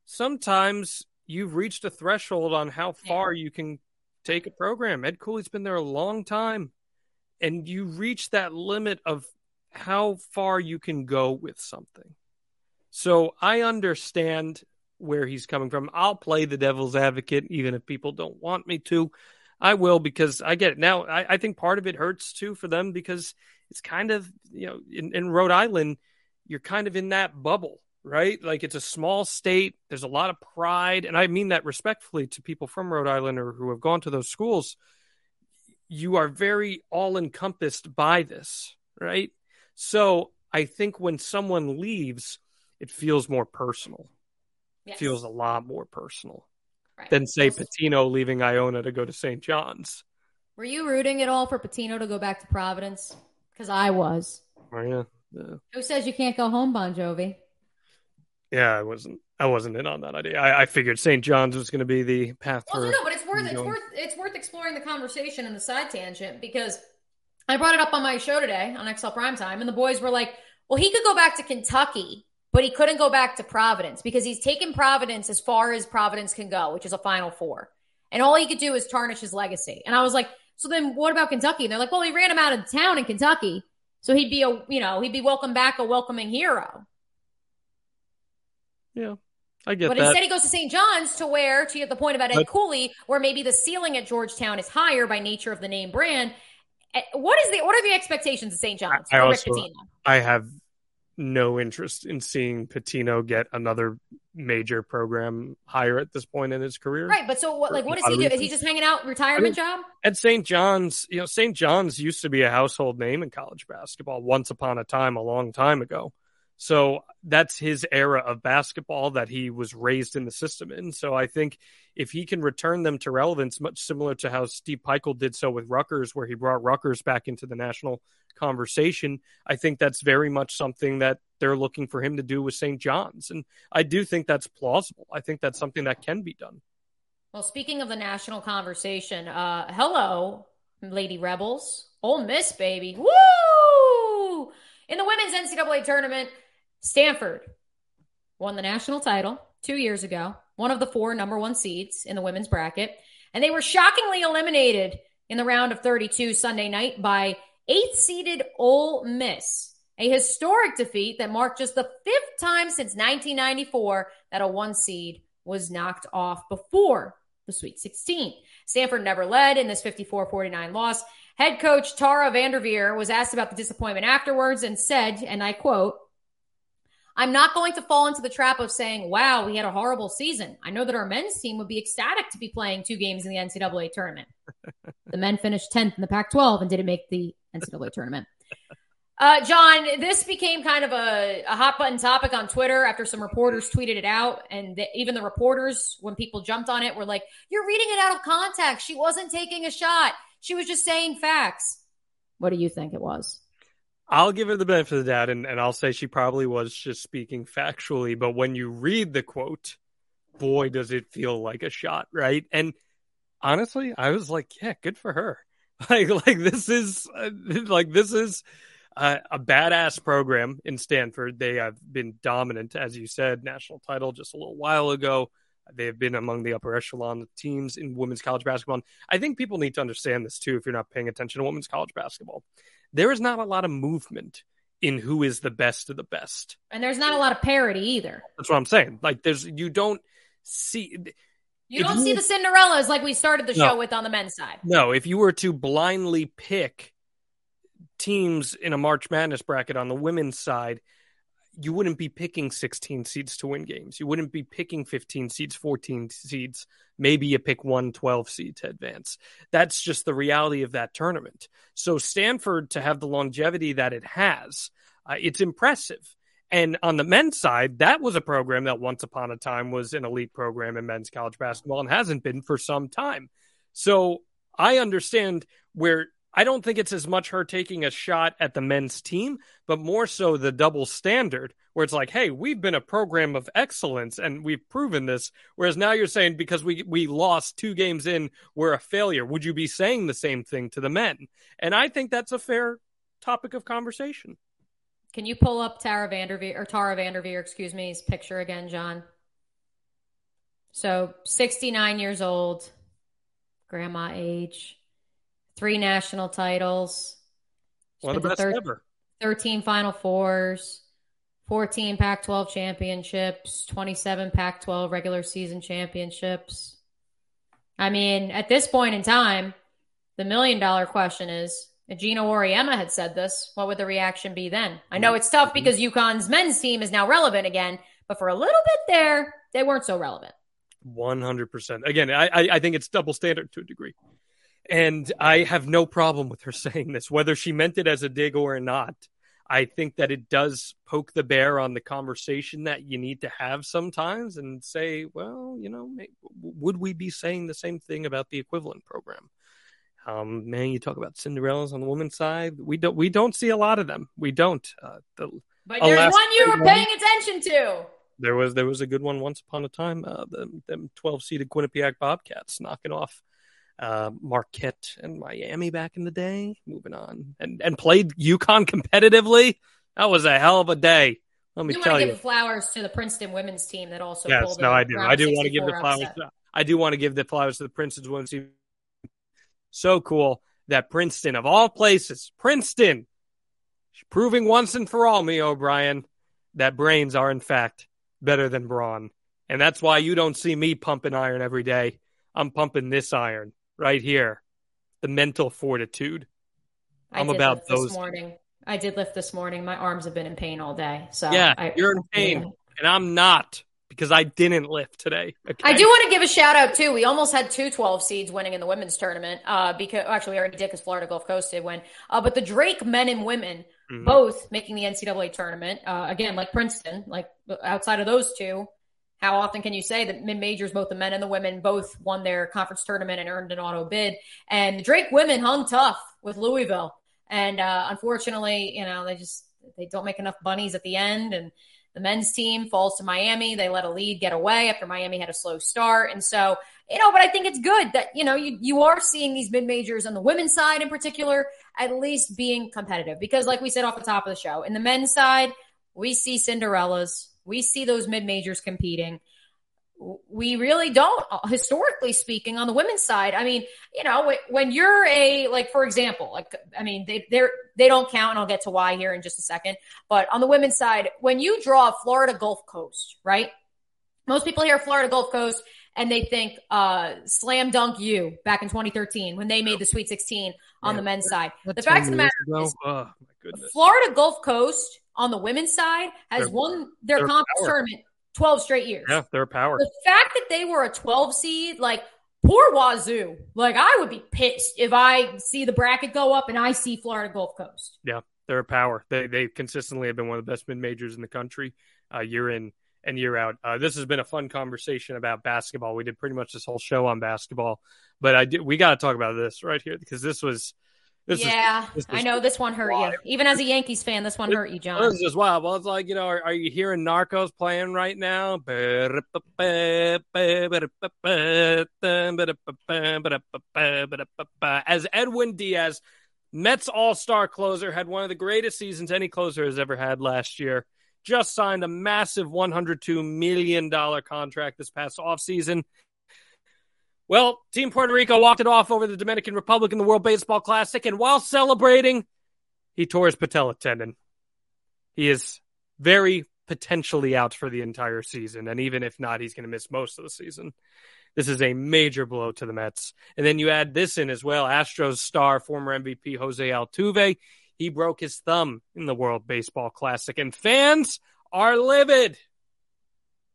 Sometimes you've reached a threshold on how far yeah. you can take a program. Ed Cooley's been there a long time, and you reach that limit of how far you can go with something. So I understand where he's coming from. I'll play the devil's advocate, even if people don't want me to. I will, because I get it. Now, I, I think part of it hurts too for them, because it's kind of, you know, in, in Rhode Island, you're kind of in that bubble, right? Like, it's a small state. There's a lot of pride. And I mean that respectfully to people from Rhode Island or who have gone to those schools. You are very all encompassed by this, right? So I think when someone leaves, it feels more personal. Yes. Feels a lot more personal right. than, say, Patino leaving Iona to go to Saint John's. Were you rooting at all for Patino to go back to Providence? Because I was. Oh, yeah. yeah. Who says you can't go home, Bon Jovi? Yeah, I wasn't. I wasn't in on that idea. I, I figured Saint John's was going to be the path. Well, for no, but it's worth it's worth it's worth exploring the conversation and the side tangent, because I brought it up on my show today on X L Primetime, and the boys were like, "Well, he could go back to Kentucky." But he couldn't go back to Providence because he's taken Providence as far as Providence can go, which is a Final Four. And all he could do is tarnish his legacy. And I was like, so then what about Kentucky? And they're like, well, he ran him out of town in Kentucky. So he'd be a, you know, he'd be welcome back, a welcoming hero. Yeah, I get but that. But instead he goes to Saint John's, to where, to the point about Ed but- Cooley, where maybe the ceiling at Georgetown is higher by nature of the name brand. What is the, what are the expectations of Saint John's? I, I, also, I have no interest in seeing Patino get another major program higher at this point in his career. Right. But so what, like, what does he do? Is he just hanging out, retirement I mean, job? At Saint John's, you know, Saint John's used to be a household name in college basketball once upon a time, a long time ago. So that's his era of basketball that he was raised in the system in. So I think if he can return them to relevance, much similar to how Steve Peichel did so with Rutgers, where he brought Rutgers back into the national conversation, I think that's very much something that they're looking for him to do with Saint John's. And I do think that's plausible. I think that's something that can be done. Well, speaking of the national conversation, uh, hello, Lady Rebels. Ole Miss, baby. Woo! In the women's N C double A tournament, Stanford won the national title two years ago, one of the four number one seeds in the women's bracket. And they were shockingly eliminated in the round of thirty-two Sunday night by eighth-seeded Ole Miss, a historic defeat that marked just the fifth time since nineteen ninety-four that a one seed was knocked off before the Sweet sixteen. Stanford never led in this fifty-four forty-nine loss. Head coach Tara Vanderveer was asked about the disappointment afterwards and said, and I quote, "I'm not going to fall into the trap of saying, wow, we had a horrible season. I know that our men's team would be ecstatic to be playing two games in the N C double A tournament." The men finished tenth in the Pac twelve and didn't make the N C double A tournament. Uh, John, this became kind of a, a hot button topic on Twitter after some reporters tweeted it out. And the, even the reporters, when people jumped on it, were like, "You're reading it out of context. She wasn't taking a shot. She was just saying facts." What do you think it was? I'll give her the benefit of the doubt, and, and I'll say she probably was just speaking factually. But when you read the quote, boy, does it feel like a shot, right? And honestly, I was like, yeah, good for her. Like, like this is uh, like this is uh, a badass program in Stanford. They have been dominant, as you said, national title just a little while ago. They have been among the upper echelon of teams in women's college basketball. And I think people need to understand this, too, if you're not paying attention to women's college basketball. There is not a lot of movement in who is the best of the best. And there's not a lot of parity either. That's what I'm saying. Like, there's you don't see... You don't you, see the Cinderellas like we started the no, show with on the men's side. No, if you were to blindly pick teams in a March Madness bracket on the women's side, you wouldn't be picking sixteen seeds to win games. You wouldn't be picking fifteen seeds, fourteen seeds. Maybe you pick one twelve seed to advance. That's just the reality of that tournament. So Stanford, to have the longevity that it has, uh, it's impressive. And on the men's side, that was a program that once upon a time was an elite program in men's college basketball and hasn't been for some time. So I understand where I don't think it's as much her taking a shot at the men's team, but more so the double standard where it's like, hey, we've been a program of excellence and we've proven this. Whereas now you're saying because we, we lost two games in, we're a failure. Would you be saying the same thing to the men? And I think that's a fair topic of conversation. Can you pull up Tara Vanderveer or Tara Vanderveer, excuse me, his picture again, John? So sixty-nine years old, grandma age. Three national titles. One of the best ever. thirteen Final Fours, fourteen Pac twelve championships, twenty-seven Pac twelve regular season championships. I mean, at this point in time, the million-dollar question is, if Gina Auriemma had said this, what would the reaction be then? I know it's tough because UConn's men's team is now relevant again, but for a little bit there, they weren't so relevant. one hundred percent. Again, I, I think it's double standard to a degree. And I have no problem with her saying this, whether she meant it as a dig or not. I think that it does poke the bear on the conversation that you need to have sometimes and say, well, you know, would we be saying the same thing about the equivalent program? Um, man, you talk about Cinderellas on the women's side. We don't we don't see a lot of them. We don't. Uh, the, but there's one you were paying attention to. There was there was a good one once upon a time. Uh, the, them twelve-seeded Quinnipiac Bobcats knocking off Uh, Marquette and Miami back in the day. Moving on, and and played UConn competitively. That was a hell of a day. Let me you tell you. You want to give flowers to the Princeton women's team that also. Yes, pulled no, I do. I do want to give the flowers. To, I do want to give the flowers to the Princeton women's team. So cool that Princeton, of all places, Princeton, proving once and for all, Mia O'Brien, that brains are in fact better than brawn, and that's why you don't see me pumping iron every day. I'm pumping this iron. Right here, the mental fortitude. I'm I did about lift those. This morning. I did lift this morning. My arms have been in pain all day. So yeah, I, you're in pain, yeah. And I'm not because I didn't lift today. Okay? I do want to give a shout out too. We almost had two twelve seeds winning in the women's tournament. Uh, because actually, we already did because Florida Gulf Coast did win. Uh, but the Drake men and women mm-hmm. both making the N C double A tournament uh, again, like Princeton. Like outside of those two. How often can you say that mid-majors, both the men and the women, both won their conference tournament and earned an auto bid? And the Drake women hung tough with Louisville. And uh, unfortunately, you know, they just they don't make enough bunnies at the end. And the men's team falls to Miami. They let a lead get away after Miami had a slow start. And so, you know, but I think it's good that, you know, you, you are seeing these mid-majors on the women's side in particular at least being competitive. Because like we said off the top of the show, in the men's side, we see Cinderellas. We see those mid-majors competing. We really don't, historically speaking, on the women's side. I mean, you know, when you're a, like, for example, like, I mean, they they're, they don't count, and I'll get to why here in just a second. But on the women's side, when you draw Florida Gulf Coast, right? Most people hear Florida Gulf Coast, and they think uh, slam dunk you back in twenty thirteen when they made the Sweet sixteen on yeah, the men's side. The fact of the matter ago? is oh, Florida Gulf Coast on the women's side has they're, won their conference power. tournament twelve straight years. Yeah, they're power. The fact that they were a twelve seed, like poor Wazoo. Like I would be pissed if I see the bracket go up and I see Florida Gulf Coast. Yeah, they're a power. They they consistently have been one of the best mid-majors in the country uh, year in and year out. Uh, this has been a fun conversation about basketball. We did pretty much this whole show on basketball, but I did, we got to talk about this right here because this was This yeah, is, I know this one hurt wild. you. Even as a Yankees fan, this one hurt you, John. This is wild. Well, it's like, you know, are, are you hearing Narcos playing right now? As Edwin Diaz, Mets all-star closer, had one of the greatest seasons any closer has ever had last year. Just signed a massive one hundred two million dollars contract this past offseason. Well, Team Puerto Rico walked it off over the Dominican Republic in the World Baseball Classic, and while celebrating, he tore his patella tendon. He is very potentially out for the entire season, and even if not, he's going to miss most of the season. This is a major blow to the Mets. And then you add this in as well, Astros star, former M V P Jose Altuve. He broke his thumb in the World Baseball Classic, and fans are livid.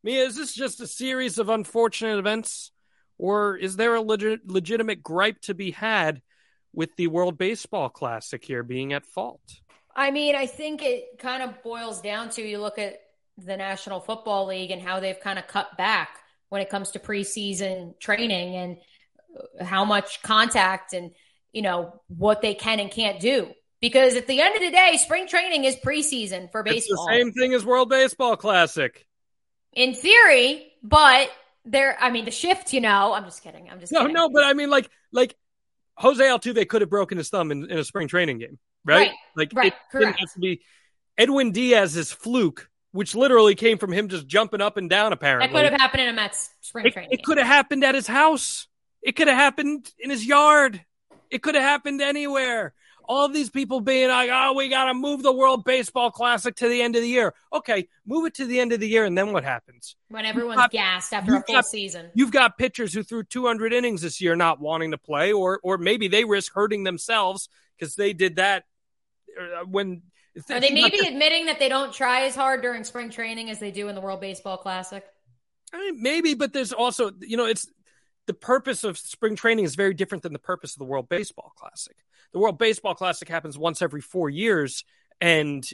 Mia, is this just a series of unfortunate events? Or is there a legit, legitimate gripe to be had with the World Baseball Classic here being at fault? I mean, I think it kind of boils down to you look at the National Football League and how they've kind of cut back when it comes to preseason training and how much contact and you know, what they can and can't do. Because at the end of the day, spring training is preseason for baseball. It's the same thing as World Baseball Classic. In theory, but there, I mean, the shift, you know, I'm just kidding. I'm just no, kidding. No, but I mean, like, like Jose Altuve could have broken his thumb in, in a spring training game, right? Right. Like, right. It Correct. Didn't have to be Edwin Diaz's fluke, which literally came from him just jumping up and down, apparently. That could have happened in a Mets spring it, training. It game. Could have happened at his house. It could have happened in his yard. It could have happened anywhere. All these people being like, oh, we got to move the World Baseball Classic to the end of the year. Okay, move it to the end of the year, and then what happens? When everyone's got, gassed after a full got, season. You've got pitchers who threw two hundred innings this year not wanting to play, or or maybe they risk hurting themselves because they did that when – Are they maybe their- admitting that they don't try as hard during spring training as they do in the World Baseball Classic? I mean, maybe, but there's also – you know, it's the purpose of spring training is very different than the purpose of the World Baseball Classic. The World Baseball Classic happens once every four years, and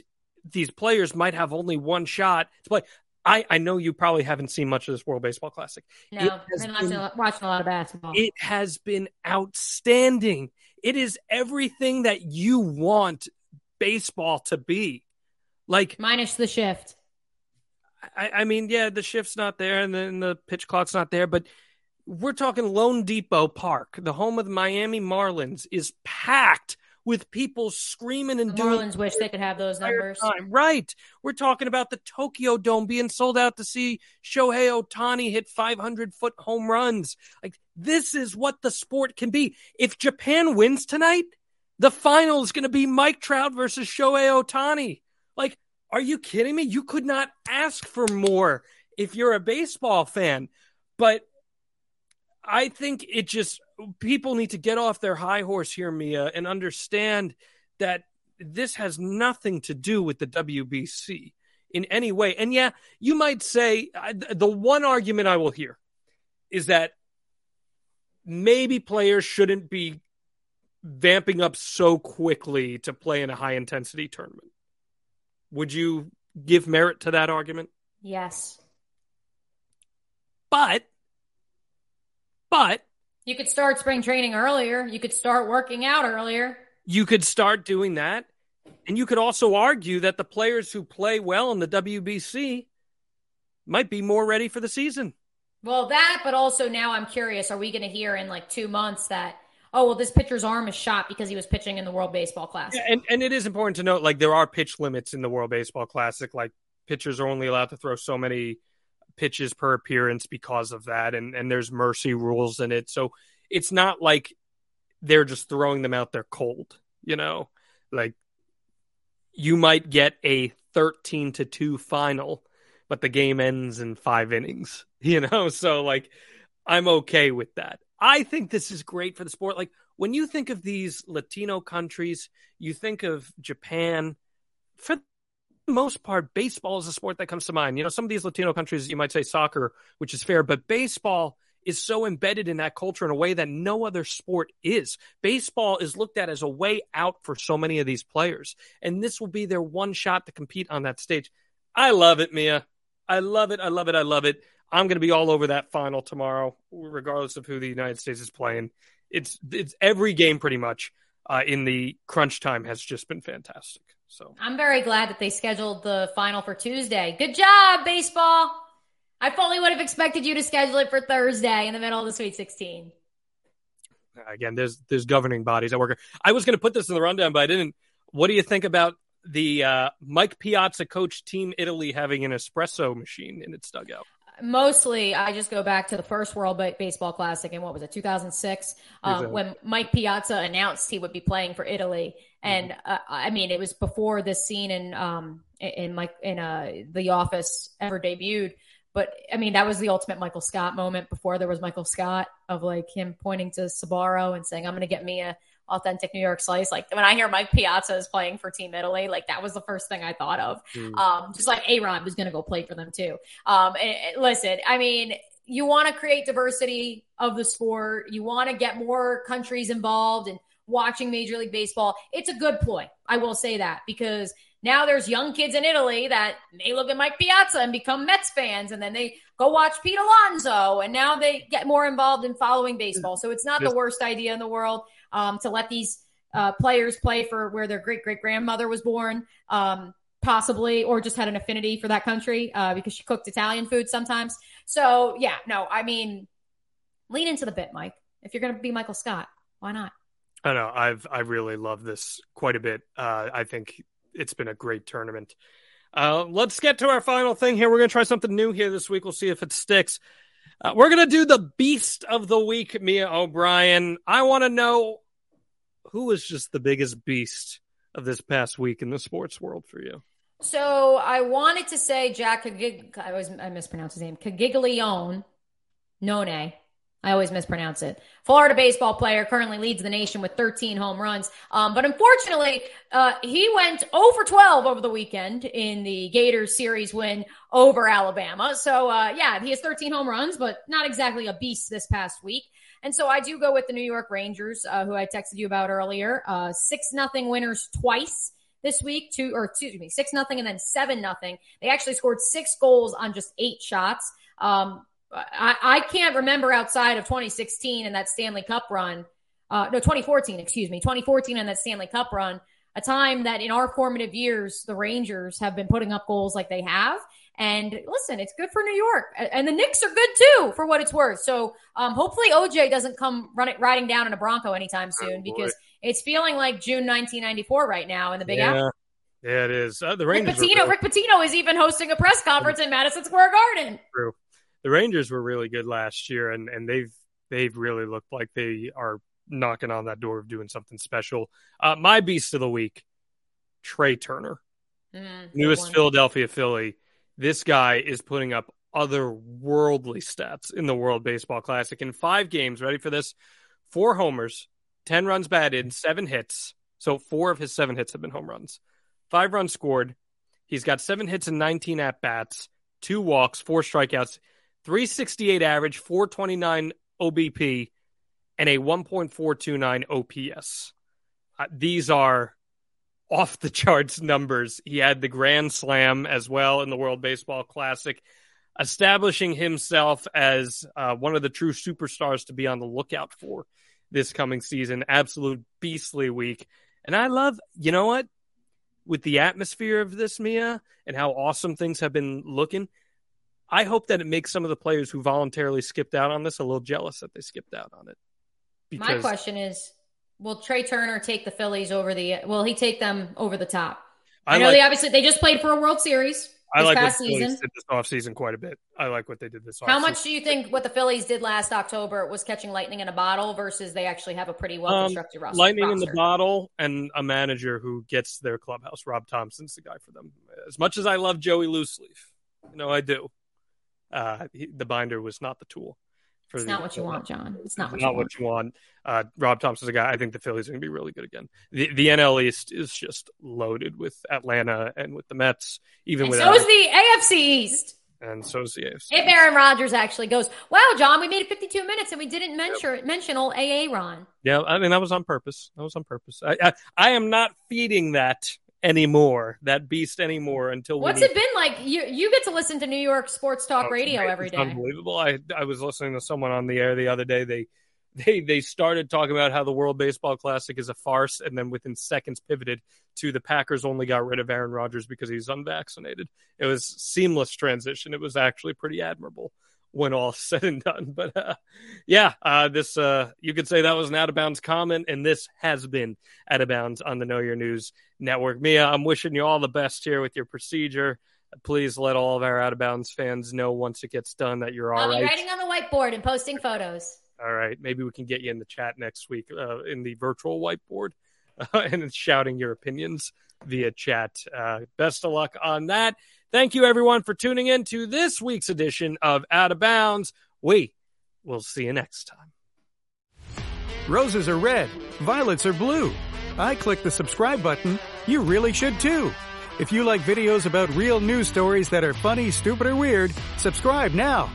these players might have only one shot to play. I, I know you probably haven't seen much of this World Baseball Classic. No, I've been watching a, lot, watching a lot of basketball. It has been outstanding. It is everything that you want baseball to be. Like minus the shift. I, I mean, yeah, the shift's not there, and then the pitch clock's not there, but we're talking Lone Depot Park, the home of the Miami Marlins, is packed with people screaming and the doing. Marlins wish they could have those numbers. Time. Right. We're talking about the Tokyo Dome being sold out to see Shohei Ohtani hit five hundred foot home runs. Like, this is what the sport can be. If Japan wins tonight, the final is going to be Mike Trout versus Shohei Ohtani. Like, are you kidding me? You could not ask for more if you're a baseball fan, but I think it just people need to get off their high horse here, Mia, and understand that this has nothing to do with the W B C in any way. And yeah, you might say I, the one argument I will hear is that maybe players shouldn't be vamping up so quickly to play in a high intensity tournament. Would you give merit to that argument? Yes. But But you could start spring training earlier. You could start working out earlier. You could start doing that. And you could also argue that the players who play well in the W B C might be more ready for the season. Well, that, but also now I'm curious, are we going to hear in like two months that, oh, well, this pitcher's arm is shot because he was pitching in the World Baseball Classic. Yeah, and, and it is important to note, like, there are pitch limits in the World Baseball Classic. Like, pitchers are only allowed to throw so many pitches per appearance because of that, and and there's mercy rules in it, so it's not like they're just throwing them out there cold. You know, like, you might get a thirteen to two final, but the game ends in five innings, you know, so like I'm okay with that. I think this is great for the sport. Like, when you think of these Latino countries, you think of Japan. For most part, baseball is a sport that comes to mind. You know, some of these Latino countries, you might say soccer, which is fair, but baseball is so embedded in that culture in a way that no other sport is. Baseball is looked at as a way out for so many of these players, and this will be their one shot to compete on that stage. I love it, Mia. I love it. I love it. I love it. I'm going to be all over that final tomorrow, regardless of who the United States is playing. It's it's every game pretty much uh, in the crunch time has just been fantastic. So I'm very glad that they scheduled the final for Tuesday. Good job, baseball. I fully would have expected you to schedule it for Thursday in the middle of the Sweet sixteen. Again, there's there's governing bodies that work. I was going to put this in the rundown, but I didn't. What do you think about the uh, Mike Piazza coach Team Italy having an espresso machine in its dugout? Mostly, I just go back to the first World Baseball Classic in, what was it, two thousand six, um, exactly. when Mike Piazza announced he would be playing for Italy. And uh, I mean, it was before this scene in um in Mike in uh The Office ever debuted. But I mean, that was the ultimate Michael Scott moment before there was Michael Scott, of like him pointing to Sbarro and saying, "I'm going to get me a authentic New York slice." Like, when I hear Mike Piazza is playing for Team Italy, like, that was the first thing I thought of. Mm. Um, just like A-Rod was going to go play for them too. Um, and, and listen, I mean, you want to create diversity of the sport. You want to get more countries involved and watching Major League Baseball. It's a good ploy. I will say that, because now there's young kids in Italy that may look at Mike Piazza and become Mets fans, and then they go watch Pete Alonso, and now they get more involved in following baseball. So it's not the worst idea in the world. um, to let these uh, players play for where their great-great-grandmother was born, um, possibly, or just had an affinity for that country uh, because she cooked Italian food sometimes. So, yeah, no, I mean, lean into the bit, Mike. If you're going to be Michael Scott, why not? I know. I've, I really love this quite a bit. Uh, I think it's been a great tournament. Uh, let's get to our final thing here. We're going to try something new here this week. We'll see if it sticks. Uh, we're going to do the beast of the week, Mia O'Brien. I want to know who was just the biggest beast of this past week in the sports world for you. So I wanted to say Jack Cagig- I always I mispronounce his name. Cagiglione. None. I always mispronounce it. Florida baseball player currently leads the nation with thirteen home runs. Um, but unfortunately, uh, he went oh for twelve over the weekend in the Gators series win over Alabama. So, uh, yeah, he has thirteen home runs, but not exactly a beast this past week. And so I do go with the New York Rangers, uh, who I texted you about earlier. Uh, six nothing winners twice this week, two or excuse me, six nothing and then seven nothing. They actually scored six goals on just eight shots. Um, I, I can't remember outside of twenty sixteen and that Stanley Cup run, uh, no, twenty fourteen, excuse me, twenty fourteen and that Stanley Cup run, a time that in our formative years, the Rangers have been putting up goals like they have. And listen, it's good for New York. And the Knicks are good too, for what it's worth. So um, hopefully O J doesn't come run it, riding down in a Bronco anytime soon, oh, because it's feeling like June nineteen ninety-four right now in the Big Apple. Yeah. yeah, it is. Uh, the Rangers Rick Pitino, Rick Pitino is even hosting a press conference in Madison Square Garden. True. The Rangers were really good last year, and, and they've they've really looked like they are knocking on that door of doing something special. Uh, my beast of the week, Trey Turner, mm, newest Philadelphia Philly. This guy is putting up otherworldly stats in the World Baseball Classic in five games. Ready for this? Four homers, ten runs batted, seven hits. So four of his seven hits have been home runs. Five runs scored. He's got seven hits and nineteen at-bats, two walks, four strikeouts. three sixty-eight average, four twenty-nine O B P, and a one point four two nine O P S. Uh, these are off the charts numbers. He had the Grand Slam as well in the World Baseball Classic, establishing himself as uh, one of the true superstars to be on the lookout for this coming season. Absolute beastly week. And I love, you know what? With the atmosphere of this, Mia, and how awesome things have been looking, I hope that it makes some of the players who voluntarily skipped out on this a little jealous that they skipped out on it. Because... My question is, will Trey Turner take the Phillies over the, will he take them over the top? I, I know like, they obviously, they just played for a World Series. I this like past what the Phillies season. did this offseason quite a bit. I like what they did this offseason. How much do you think what the Phillies did last October was catching lightning in a bottle versus they actually have a pretty well-constructed um, roster? Lightning roster. in the bottle and a manager who gets their clubhouse. Rob Thompson's the guy for them. As much as I love Joey Looseleaf, you know I do. Uh, he, the binder was not the tool. For it's the, not what you uh, want, John. It's not what, not you, what want. you want. Uh, Rob Thompson's a guy. I think the Phillies are going to be really good again. The, the N L East is just loaded with Atlanta and with the Mets. Even and with so Atlanta. is the A F C East. And so is the A F C. If Aaron Rodgers actually goes, wow, John, we made it fifty-two minutes and we didn't mention yep. mention old Aaron. Yeah, I mean that was on purpose. That was on purpose. I I, I am not feeding that. anymore that beast anymore until we what's need- it been like you you get to listen to New York sports talk oh, radio it's every day unbelievable I I was listening to someone on the air the other day. They they they started talking about how the World Baseball Classic is a farce and then within seconds pivoted to the Packers only got rid of Aaron Rodgers because he's unvaccinated. It was seamless transition. It was actually pretty admirable when all said and done. But uh, yeah, uh, this uh, you could say that was an Out of Bounds comment, and this has been Out of Bounds on the Know Your News Network. Mia, I'm wishing you all the best here with your procedure. Please let all of our Out of Bounds fans know once it gets done that you're all I'll right. I'll be writing on the whiteboard and posting photos. All right. Maybe we can get you in the chat next week uh, in the virtual whiteboard uh, and shouting your opinions via chat. Uh, best of luck on that. Thank you, everyone, for tuning in to this week's edition of Out of Bounds. We will see you next time. Roses are red. Violets are blue. I click the subscribe button. You really should, too. If you like videos about real news stories that are funny, stupid, or weird, subscribe now.